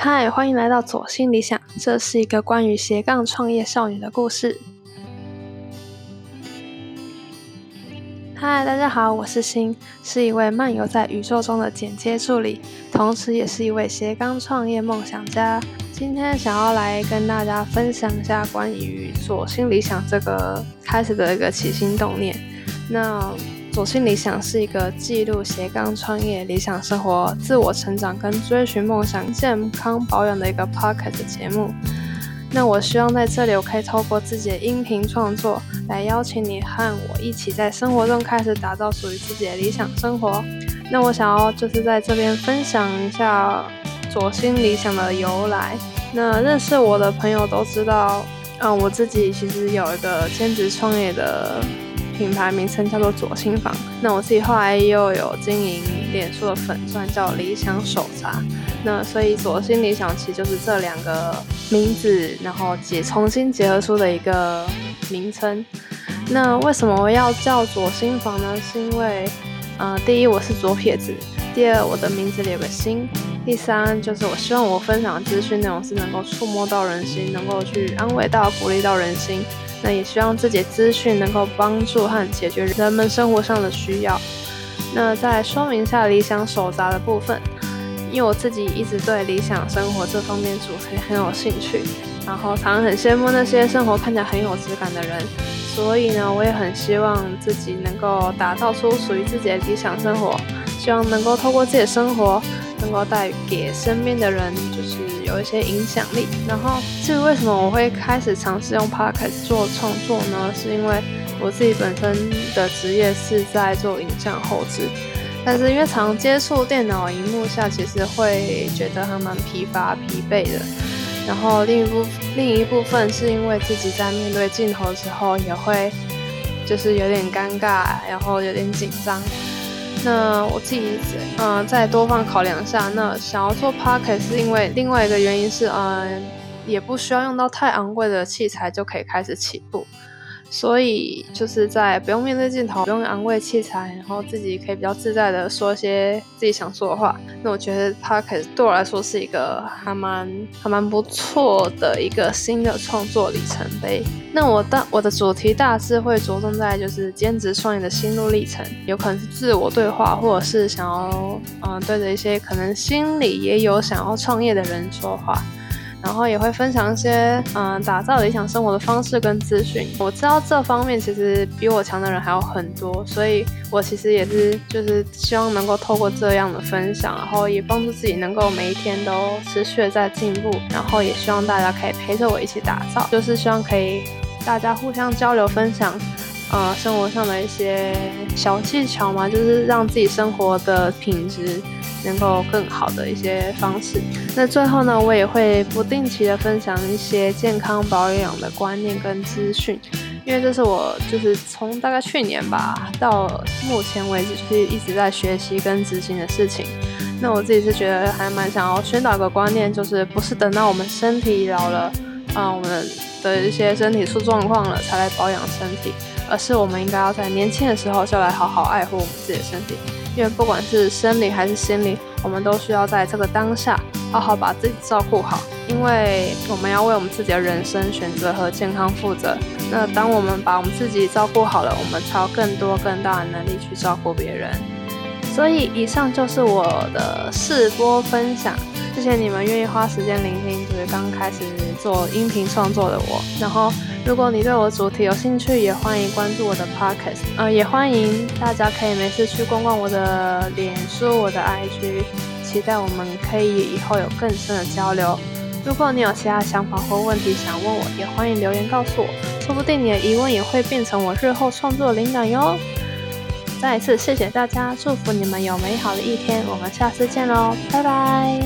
嗨，欢迎来到左心理想，这是一个关于斜杠创业少女的故事。嗨，大家好，我是欣，是一位漫游在宇宙中的剪接助理，同时也是一位斜杠创业梦想家。今天想要来跟大家分享一下关于左心理想这个开始的一个起心动念。那左心理想是一个记录斜杠创业、理想生活、自我成长跟追寻梦想、健康保养的一个 podcast 节目。那我希望在这里我可以透过自己的音频创作来邀请你和我一起在生活中开始打造属于自己的理想生活。那我想要就是在这边分享一下左心理想的由来。那认识我的朋友都知道，我自己其实有一个兼职创业的品牌名称叫做左心房，那我自己后来又有经营脸书的粉专叫理想手札，那所以左心理想其实就是这两个名字然后重新结合出的一个名称。那为什么要叫左心房呢？是因为第一我是左撇子，第二我的名字里有个心，第三就是我希望我分享的资讯内容是能够触摸到人心，能够去安慰到鼓励到人心，那也希望自己的资讯能够帮助和解决人们生活上的需要。那再说明一下理想手札的部分，因为我自己一直对理想生活这方面主题很有兴趣，然后常常很羡慕那些生活看起来很有质感的人，所以呢我也很希望自己能够打造出属于自己的理想生活，希望能够透过自己的生活能够带给身边的人就是有一些影响力。然后至于为什么我会开始尝试用 podcast 做创作呢，是因为我自己本身的职业是在做影像后制，但是因为常接触电脑荧幕下其实会觉得还蛮疲惫的，然后另一部分是因为自己在面对镜头的时候也会就是有点尴尬然后有点紧张。那我自己再多方考量一下，那想要做 podcast 是因为另外一个原因是也不需要用到太昂贵的器材就可以开始起步，所以就是在不用面对镜头不用昂贵器材，然后自己可以比较自在的说一些自己想说的话，那我觉得 podcast 对我来说是一个还蛮不错的一个新的创作里程碑。那我的主题大致会着重在就是兼职创业的心路历程，有可能是自我对话，或者是想要对着一些可能心里也有想要创业的人说话，然后也会分享一些打造理想生活的方式跟资讯。我知道这方面其实比我强的人还有很多，所以我其实也是就是希望能够透过这样的分享，然后也帮助自己能够每一天都持续的在进步，然后也希望大家可以陪着我一起打造，就是希望可以大家互相交流分享生活上的一些小技巧嘛，就是让自己生活的品质能够更好的一些方式。那最后呢，我也会不定期的分享一些健康保养的观念跟资讯，因为这是我就是从大概去年吧到目前为止就是一直在学习跟执行的事情。那我自己是觉得还蛮想要宣导一个观念，就是不是等到我们身体老了我们的一些身体出状况了才来保养身体，而是我们应该要在年轻的时候就来好好爱护我们自己的身体，因为不管是生理还是心理，我们都需要在这个当下好好把自己照顾好，因为我们要为我们自己的人生选择和健康负责。那当我们把我们自己照顾好了，我们才有更多更大的能力去照顾别人。所以以上就是我的试播分享，谢谢你们愿意花时间聆听就是刚开始做音频创作的我。然后如果你对我主题有兴趣，也欢迎关注我的 podcast，也欢迎大家可以没事去逛逛我的脸书我的 IG， 期待我们可以以后有更深的交流。如果你有其他想法或问题想问我，也欢迎留言告诉我，说不定你的疑问也会变成我日后创作灵感哟。再一次谢谢大家，祝福你们有美好的一天，我们下次见咯，拜拜。